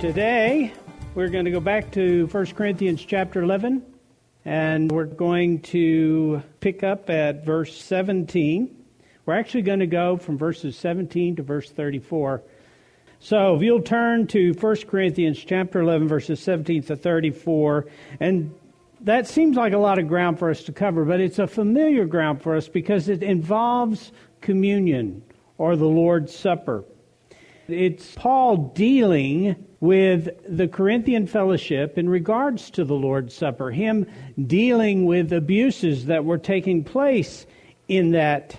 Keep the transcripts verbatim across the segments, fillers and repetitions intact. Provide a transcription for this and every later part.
Today, we're going to go back to First Corinthians chapter eleven, and we're going to pick up at verse seventeen. We're actually going to go from verses seventeen to verse thirty-four. So if you'll turn to First Corinthians chapter eleven, verses seventeen to thirty-four, and that seems like a lot of ground for us to cover, but it's a familiar ground for us because it involves communion or the Lord's Supper. It's Paul dealing with the Corinthian fellowship in regards to the Lord's Supper, him dealing with abuses that were taking place in that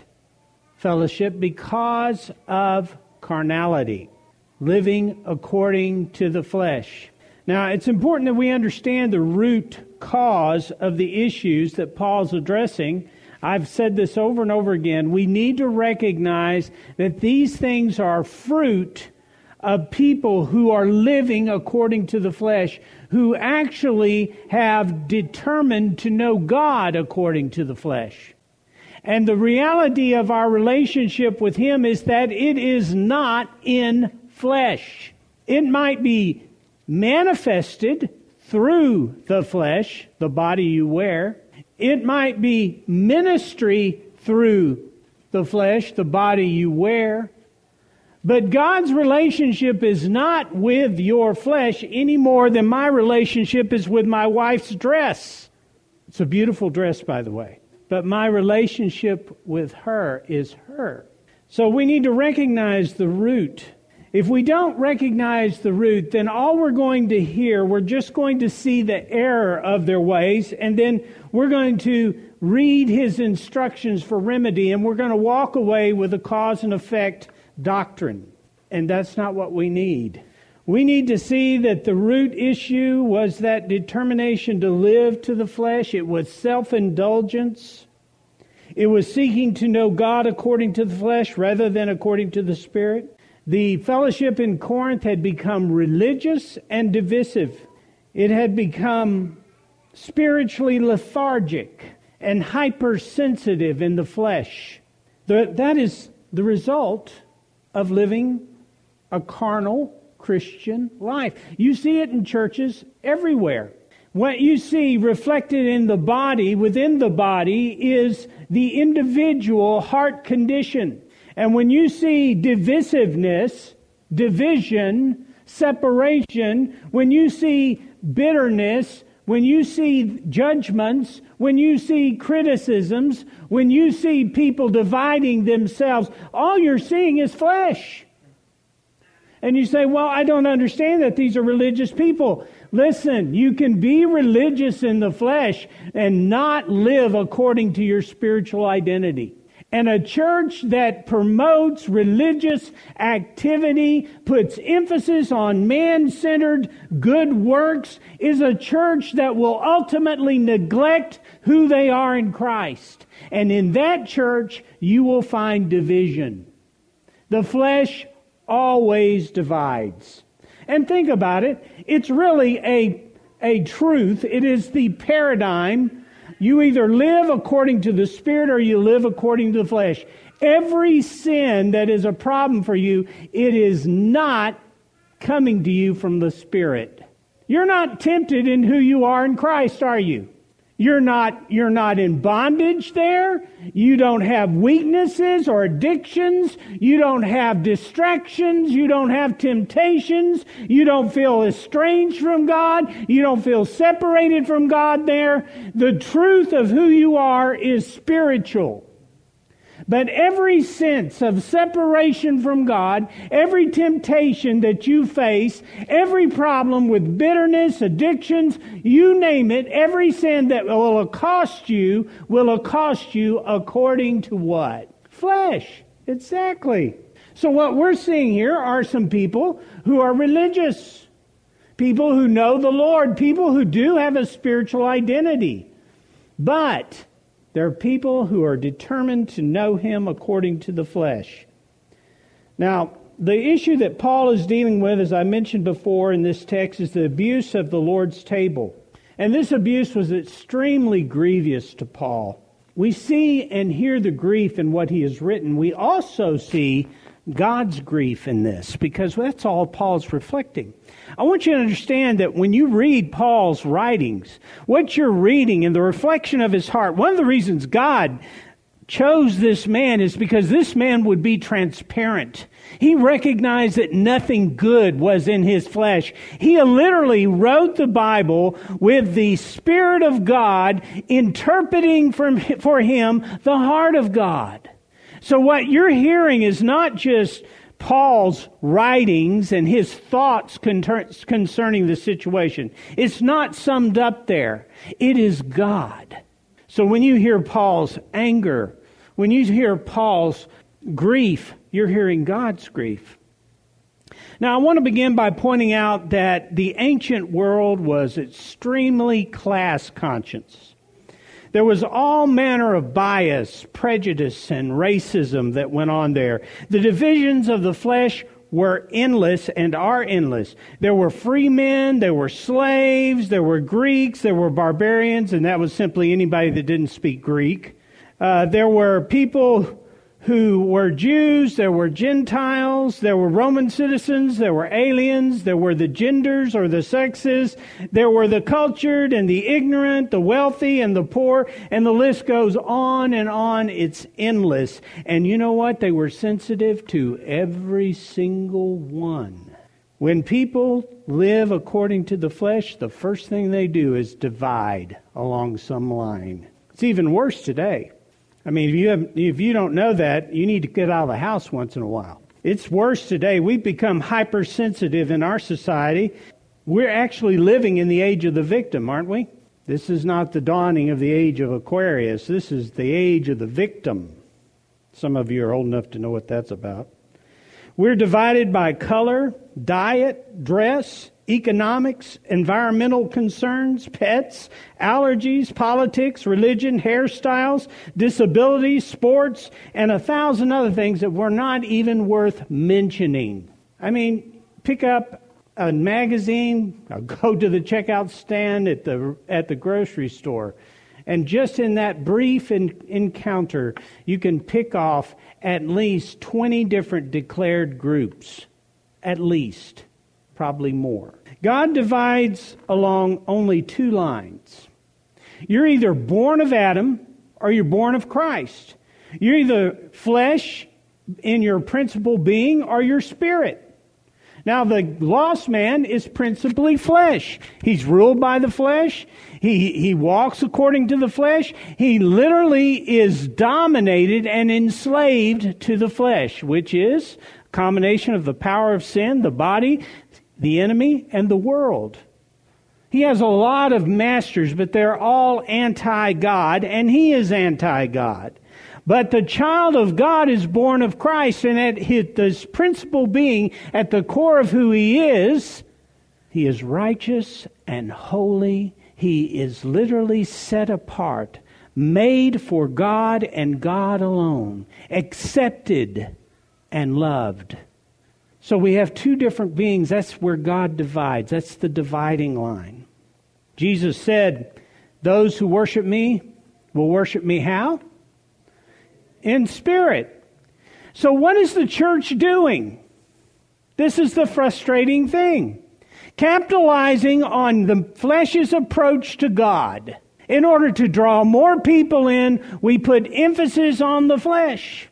fellowship because of carnality, living according to the flesh. Now, it's important that we understand the root cause of the issues that Paul's addressing. I've said this over and over again. We need to recognize that these things are fruit of people who are living according to the flesh, who actually have determined to know God according to the flesh. And the reality of our relationship with Him is that it is not in flesh. It might be manifested through the flesh, the body you wear. It might be ministry through the flesh, the body you wear. But God's relationship is not with your flesh any more than my relationship is with my wife's dress. It's a beautiful dress, by the way. But my relationship with her is her. So we need to recognize the root. If we don't recognize the root, then all we're going to hear, we're just going to see the error of their ways, and then we're going to read his instructions for remedy, and we're going to walk away with a cause and effect doctrine. And that's not what we need. We need to see that the root issue was that determination to live to the flesh. It was self-indulgence. It was seeking to know God according to the flesh rather than according to the Spirit. The fellowship in Corinth had become religious and divisive. It had become spiritually lethargic and hypersensitive in the flesh. The, that is the result of living a carnal Christian life. You see it in churches everywhere. What you see reflected in the body, within the body, is the individual heart condition. And when you see divisiveness, division, separation, when you see bitterness, when you see judgments, when you see criticisms, when you see people dividing themselves, all you're seeing is flesh. And you say, well, I don't understand that these are religious people. Listen, you can be religious in the flesh and not live according to your spiritual identity. And a church that promotes religious activity, puts emphasis on man-centered good works, is a church that will ultimately neglect who they are in Christ. And in that church, you will find division. The flesh always divides. And think about it. It's really a, a truth. It is the paradigm. You either live according to the Spirit or you live according to the flesh. Every sin that is a problem for you, it is not coming to you from the Spirit. You're not tempted in who you are in Christ, are you? You're not, you're not in bondage there. You don't have weaknesses or addictions. You don't have distractions. You don't have temptations. You don't feel estranged from God. You don't feel separated from God there. The truth of who you are is spiritual. But every sense of separation from God, every temptation that you face, every problem with bitterness, addictions, you name it, every sin that will accost you, will accost you according to what? Flesh. Exactly. So what we're seeing here are some people who are religious, people who know the Lord, people who do have a spiritual identity. But there are people who are determined to know Him according to the flesh. Now, the issue that Paul is dealing with, as I mentioned before in this text, is the abuse of the Lord's table. And this abuse was extremely grievous to Paul. We see and hear the grief in what he has written. We also see God's grief in this, because that's all Paul's reflecting. I want you to understand that when you read Paul's writings, what you're reading and the reflection of his heart, one of the reasons God chose this man is because this man would be transparent. He recognized that nothing good was in his flesh. He literally wrote the Bible with the Spirit of God interpreting from, for him the heart of God. So what you're hearing is not just Paul's writings and his thoughts concerning the situation. It's not summed up there. It is God. So when you hear Paul's anger, when you hear Paul's grief, you're hearing God's grief. Now, I want to begin by pointing out that the ancient world was extremely class conscious. There was all manner of bias, prejudice, and racism that went on there. The divisions of the flesh were endless and are endless. There were free men, there were slaves, there were Greeks, there were barbarians, and that was simply anybody that didn't speak Greek. Uh, there were people who were Jews, there were Gentiles, there were Roman citizens, there were aliens, there were the genders or the sexes, there were the cultured and the ignorant, the wealthy and the poor, and the list goes on and on. It's endless. And you know what? They were sensitive to every single one. When people live according to the flesh, the first thing they do is divide along some line. It's even worse today. I mean, if you have, if you don't know that, you need to get out of the house once in a while. It's worse today. We've become hypersensitive in our society. We're actually living in the age of the victim, aren't we? This is not the dawning of the age of Aquarius. This is the age of the victim. Some of you are old enough to know what that's about. We're divided by color, diet, dress, economics, environmental concerns, pets, allergies, politics, religion, hairstyles, disabilities, sports, and a thousand other things that were not even worth mentioning. I mean, pick up a magazine, or go to the checkout stand at the at the grocery store, and just in that brief in, encounter, you can pick off at least twenty different declared groups, at least. Probably more. God divides along only two lines. You're either born of Adam or you're born of Christ. You're either flesh in your principal being or your spirit. Now, the lost man is principally flesh. He's ruled by the flesh. He, he walks according to the flesh. He literally is dominated and enslaved to the flesh, which is a combination of the power of sin, the body, the enemy, and the world. He has a lot of masters, but they're all anti-God, and he is anti-God. But the child of God is born of Christ, and at his principal being, at the core of who he is, he is righteous and holy. He is literally set apart, made for God and God alone, accepted and loved. So we have two different beings. That's where God divides. That's the dividing line. Jesus said, "Those who worship me will worship me how? In spirit." So what is the church doing? This is the frustrating thing. Capitalizing on the flesh's approach to God. In order to draw more people in, we put emphasis on the flesh.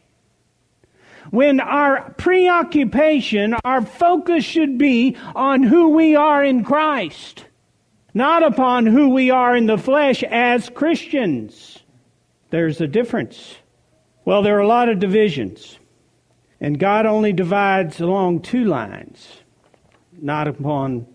When our preoccupation, our focus should be on who we are in Christ, not upon who we are in the flesh as Christians. There's a difference. Well, there are a lot of divisions, and God only divides along two lines, not upon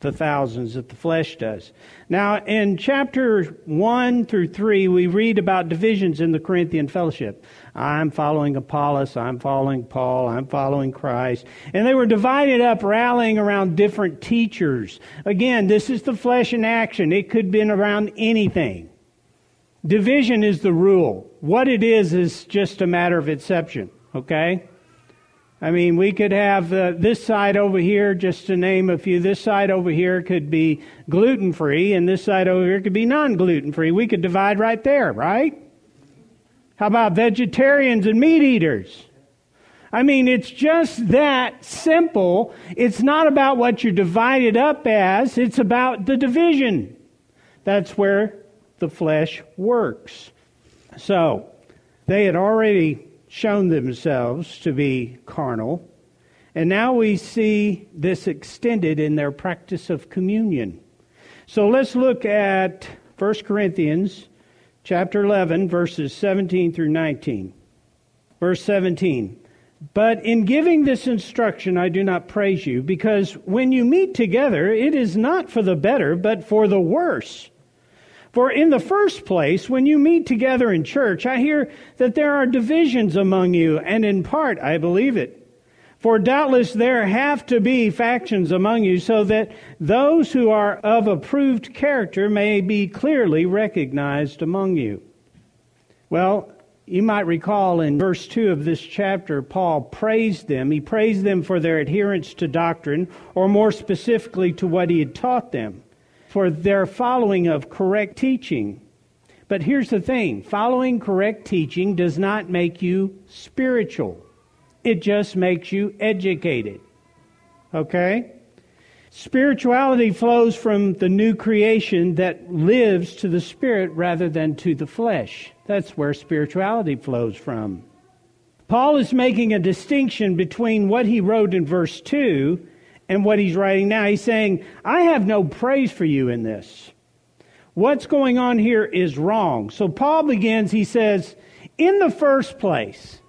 the thousands that the flesh does. Now, in chapters one through three, we read about divisions in the Corinthian fellowship. I'm following Apollos, I'm following Paul, I'm following Christ. And they were divided up, rallying around different teachers. Again, this is the flesh in action. It could have been around anything. Division is the rule. What it is is just a matter of exception, okay? I mean, we could have uh, this side over here, just to name a few. This side over here could be gluten-free, and this side over here could be non-gluten-free. We could divide right there, right? How about vegetarians and meat eaters? I mean, it's just that simple. It's not about what you're divided up as. It's about the division. That's where the flesh works. So, they had already shown themselves to be carnal, and now we see this extended in their practice of communion. So let's look at First Corinthians chapter eleven, verses seventeen through nineteen. Verse seventeen, "But in giving this instruction I do not praise you, because when you meet together it is not for the better, but for the worse. For in the first place, when you meet together in church, I hear that there are divisions among you, and in part I believe it. For doubtless there have to be factions among you, so that those who are of approved character may be clearly recognized among you." Well, you might recall in verse two of this chapter, Paul praised them. He praised them for their adherence to doctrine, or more specifically to what he had taught them, for their following of correct teaching. But here's the thing. Following correct teaching does not make you spiritual. It just makes you educated. Okay? Spirituality flows from the new creation that lives to the spirit rather than to the flesh. That's where spirituality flows from. Paul is making a distinction between what he wrote in verse two and what he's writing now. He's saying, I have no praise for you in this. What's going on here is wrong. So Paul begins, he says, in the first place.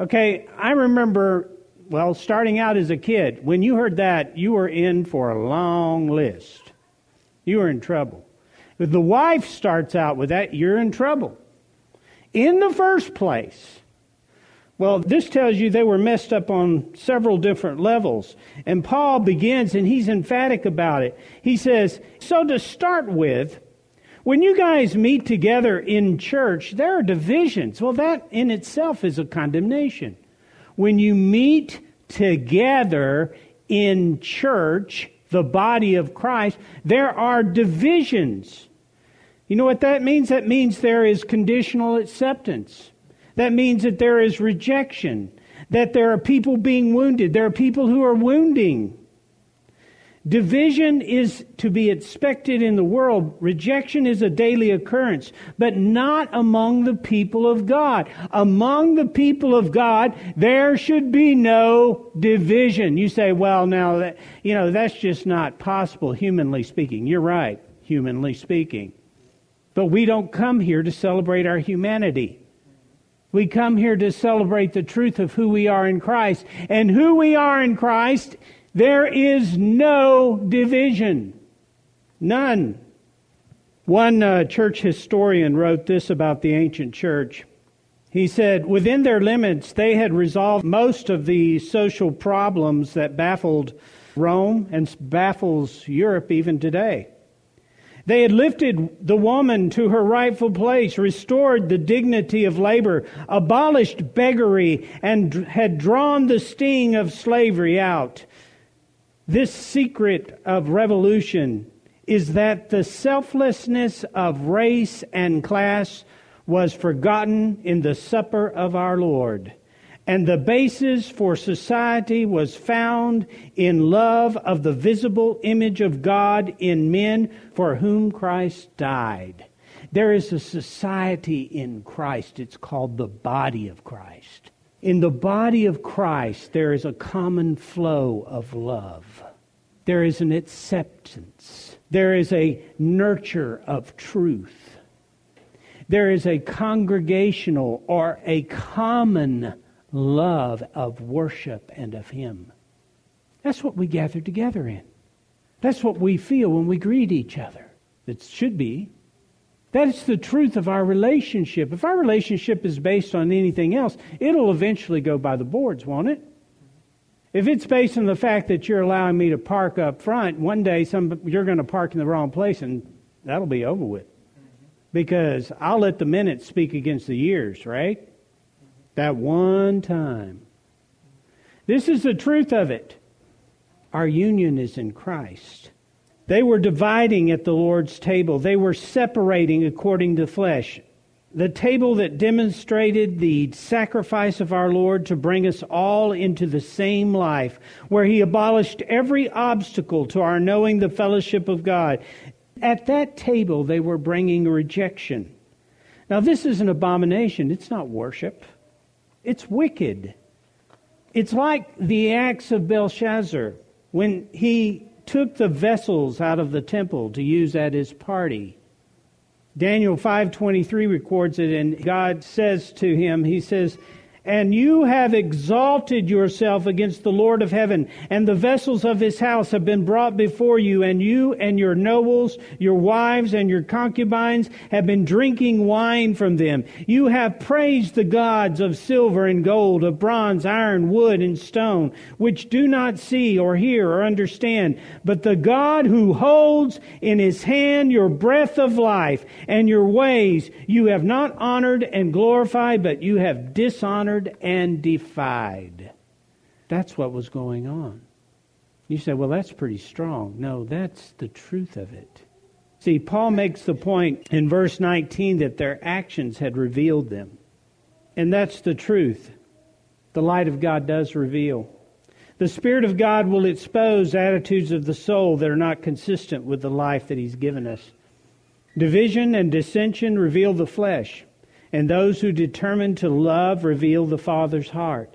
Okay, I remember, well, starting out as a kid, when you heard that, you were in for a long list. You were in trouble. If the wife starts out with that, you're in trouble. In the first place. Well, this tells you they were messed up on several different levels. And Paul begins, and he's emphatic about it. He says, so to start with, when you guys meet together in church, there are divisions. Well, that in itself is a condemnation. When you meet together in church, the body of Christ, there are divisions. You know what that means? That means there is conditional acceptance. That means that there is rejection, that there are people being wounded. There are people who are wounding. Division is to be expected in the world. Rejection is a daily occurrence, but not among the people of God. Among the people of God, there should be no division. You say, well, now, that, you know, that's just not possible, humanly speaking. You're right, humanly speaking. But we don't come here to celebrate our humanity. We come here to celebrate the truth of who we are in Christ. And who we are in Christ, there is no division. None. One uh, church historian wrote this about the ancient church. He said, within their limits, they had resolved most of the social problems that baffled Rome and baffles Europe even today. They had lifted the woman to her rightful place, restored the dignity of labor, abolished beggary, and had drawn the sting of slavery out. This secret of revolution is that the selflessness of race and class was forgotten in the supper of our Lord, and the basis for society was found in love of the visible image of God in men for whom Christ died. There is a society in Christ. It's called the body of Christ. In the body of Christ, there is a common flow of love. There is an acceptance. There is a nurture of truth. There is a congregational or a common love of worship and of Him. That's what we gather together in. That's what we feel when we greet each other. It should be. That's the truth of our relationship. If our relationship is based on anything else, it'll eventually go by the boards, won't it? If it's based on the fact that you're allowing me to park up front, one day some you're going to park in the wrong place and that'll be over with. Because I'll let the minutes speak against the years, right? That one time. This is the truth of it. Our union is in Christ. They were dividing at the Lord's table. They were separating according to flesh. The table that demonstrated the sacrifice of our Lord to bring us all into the same life, where He abolished every obstacle to our knowing the fellowship of God. At that table, they were bringing rejection. Now, this is an abomination. It's not worship. It's wicked. It's like the acts of Belshazzar when he took the vessels out of the temple to use at his party. Daniel five twenty-three records it, and God says to him, He says, "And you have exalted yourself against the Lord of heaven, and the vessels of His house have been brought before you, and you and your nobles, your wives, and your concubines have been drinking wine from them. You have praised the gods of silver and gold, of bronze, iron, wood, and stone, which do not see or hear or understand. But the God who holds in His hand your breath of life and your ways, you have not honored and glorified, but you have dishonored and defied." That's what was going on. You say, well, that's pretty strong. No, that's the truth of it. See, Paul makes the point in verse nineteen that their actions had revealed them. And that's the truth. The light of God does reveal. The Spirit of God will expose attitudes of the soul that are not consistent with the life that He's given us. Division and dissension reveal the flesh. And those who determine to love reveal the Father's heart.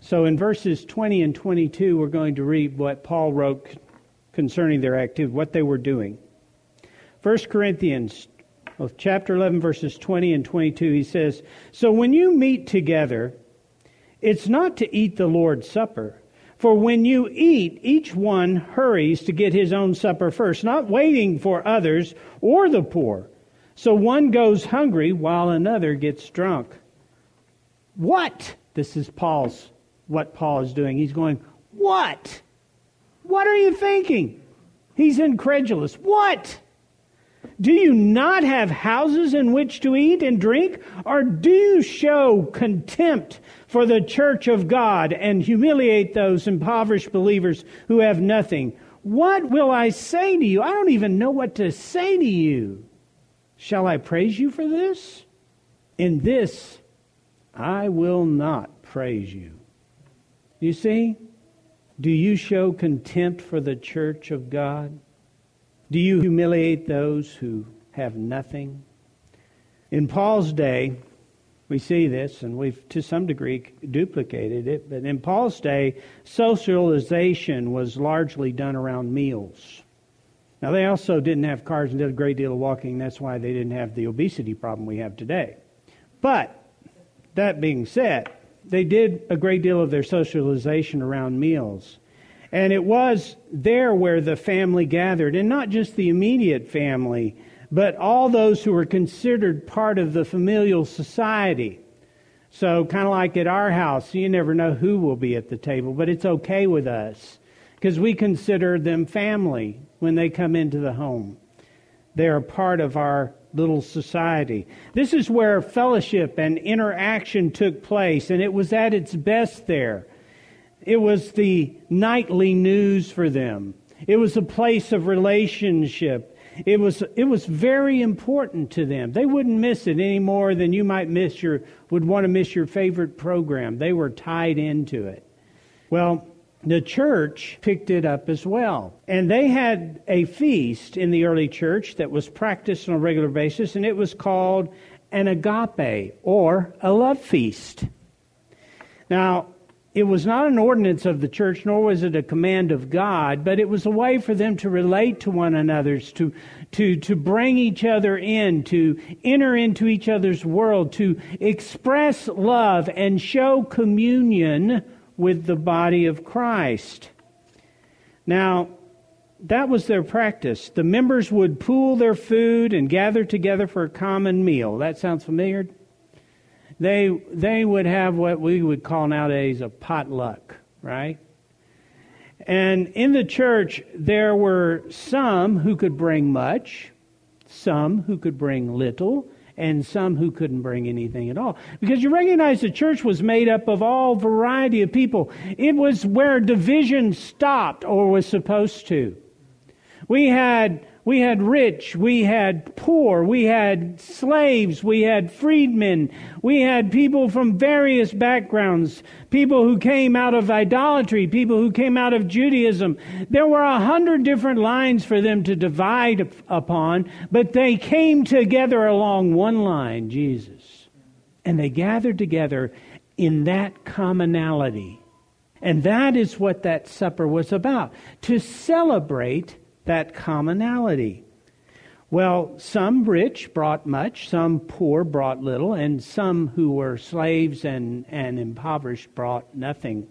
So in verses twenty and twenty-two, we're going to read what Paul wrote concerning their activity, what they were doing. First Corinthians chapter eleven, verses twenty and twenty-two, he says, "So when you meet together, it's not to eat the Lord's Supper. For when you eat, each one hurries to get his own supper first, not waiting for others or the poor. So one goes hungry while another gets drunk." What? This is Paul's, what Paul is doing. He's going, what? What are you thinking? He's incredulous. What? Do you not have houses in which to eat and drink? Or do you show contempt for the church of God and humiliate those impoverished believers who have nothing? What will I say to you? I don't even know what to say to you. Shall I praise you for this? In this, I will not praise you. You see, do you show contempt for the church of God? Do you humiliate those who have nothing? In Paul's day, we see this, and we've to some degree duplicated it, but in Paul's day, socialization was largely done around meals. Now, they also didn't have cars and did a great deal of walking. That's why they didn't have the obesity problem we have today. But that being said, they did a great deal of their socialization around meals. And it was there where the family gathered, and not just the immediate family, but all those who were considered part of the familial society. So kind of like at our house, you never know who will be at the table, but it's okay with us because we consider them family. When they come into the home, they are part of our little society. This is where fellowship and interaction took place, and it was at its best there. It was the nightly news for them. It was a place of relationship. It was it was very important to them. They wouldn't miss it any more than you might miss your would want to miss your favorite program. They were tied into it. Well, the church picked it up as well. And they had a feast in the early church that was practiced on a regular basis, and it was called an agape, or a love feast. Now, it was not an ordinance of the church, nor was it a command of God, but it was a way for them to relate to one another, to, to, to bring each other in, to enter into each other's world, to express love and show communion with the body of Christ. Now, that was their practice. The members would pool their food and gather together for a common meal. That sounds familiar? They they would have what we would call nowadays a potluck, right? And in the church, there were some who could bring much, some who could bring little, and some who couldn't bring anything at all. Because you recognize the church was made up of all variety of people. It was where division stopped or was supposed to. We had we had rich, we had poor, we had slaves, we had freedmen, we had people from various backgrounds, people who came out of idolatry, people who came out of Judaism. There were a hundred different lines for them to divide upon, but they came together along one line, Jesus. And they gathered together in that commonality. And that is what that supper was about, to celebrate that commonality. Well, some rich brought much, some poor brought little, and some who were slaves and, and impoverished brought nothing.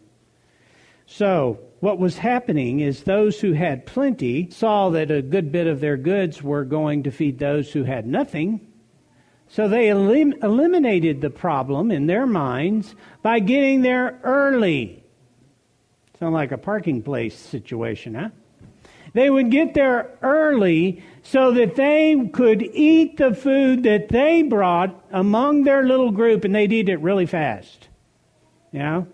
So what was happening is those who had plenty saw that a good bit of their goods were going to feed those who had nothing. So they elim- eliminated the problem in their minds by getting there early. Sound like a parking place situation, huh? They would get there early so that they could eat the food that they brought among their little group, and they'd eat it really fast. You know?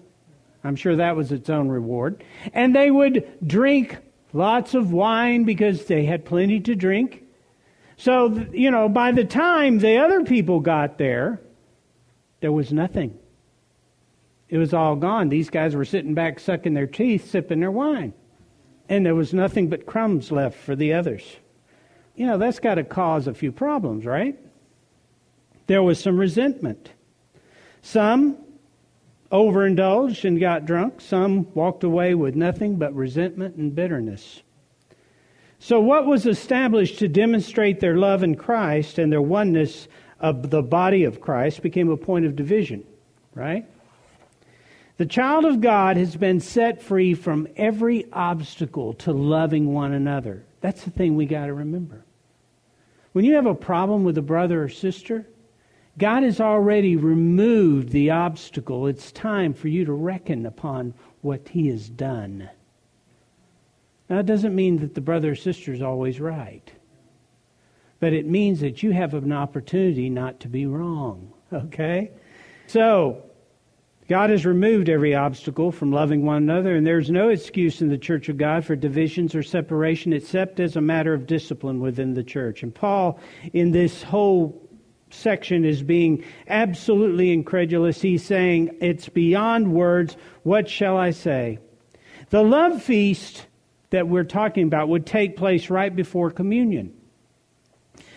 I'm sure that was its own reward. And they would drink lots of wine because they had plenty to drink. So, you know, by the time the other people got there, there was nothing. It was all gone. These guys were sitting back, sucking their teeth, sipping their wine. And there was nothing but crumbs left for the others. You know, that's got to cause a few problems, right? There was some resentment. Some overindulged and got drunk. Some walked away with nothing but resentment and bitterness. So what was established to demonstrate their love in Christ and their oneness of the body of Christ became a point of division, right? The child of God has been set free from every obstacle to loving one another. That's the thing we got to remember. When you have a problem with a brother or sister, God has already removed the obstacle. It's time for you to reckon upon what He has done. Now, it doesn't mean that the brother or sister is always right. But it means that you have an opportunity not to be wrong. Okay? So God has removed every obstacle from loving one another, and there's no excuse in the Church of God for divisions or separation except as a matter of discipline within the church. And Paul, in this whole section, is being absolutely incredulous. He's saying, it's beyond words. What shall I say? The love feast that we're talking about would take place right before communion.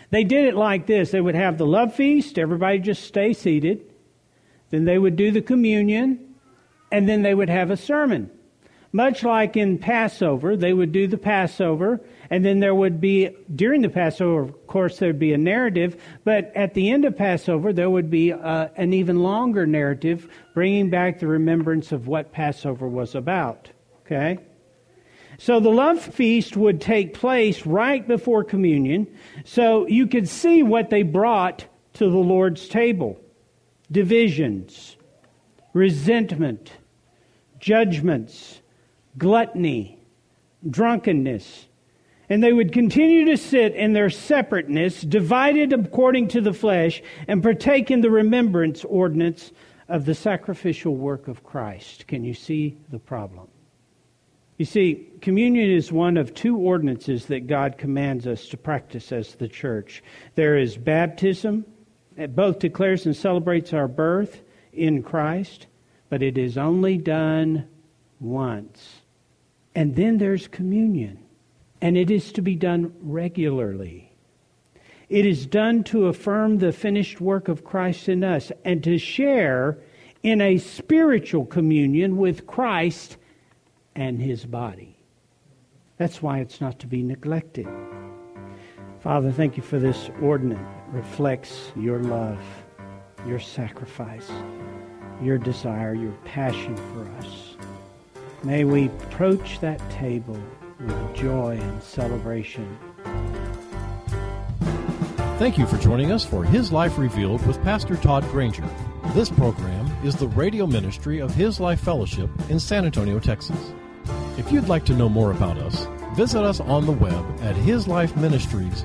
They did it like this. They would have the love feast. Everybody just stay seated. Then they would do the communion, and then they would have a sermon. Much like in Passover, they would do the Passover, and then there would be, during the Passover, of course, there would be a narrative, but at the end of Passover, there would be uh, an even longer narrative, bringing back the remembrance of what Passover was about. Okay? So the love feast would take place right before communion, so you could see what they brought to the Lord's table. Divisions, resentment, judgments, gluttony, drunkenness. And they would continue to sit in their separateness, divided according to the flesh, and partake in the remembrance ordinance of the sacrificial work of Christ. Can you see the problem? You see, communion is one of two ordinances that God commands us to practice as the church. There is baptism. It both declares and celebrates our birth in Christ, but it is only done once. And then there's communion, and it is to be done regularly. It is done to affirm the finished work of Christ in us and to share in a spiritual communion with Christ and His body. That's why it's not to be neglected. Father, thank You for this ordinance. Reflects Your love, Your sacrifice, Your desire, Your passion for us. May we approach that table with joy and celebration. Thank you for joining us for His Life Revealed with Pastor Todd Granger. This program is the radio ministry of His Life Fellowship in San Antonio, Texas. If you'd like to know more about us, visit us on the web at his life ministries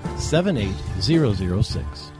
seven eight zero zero six.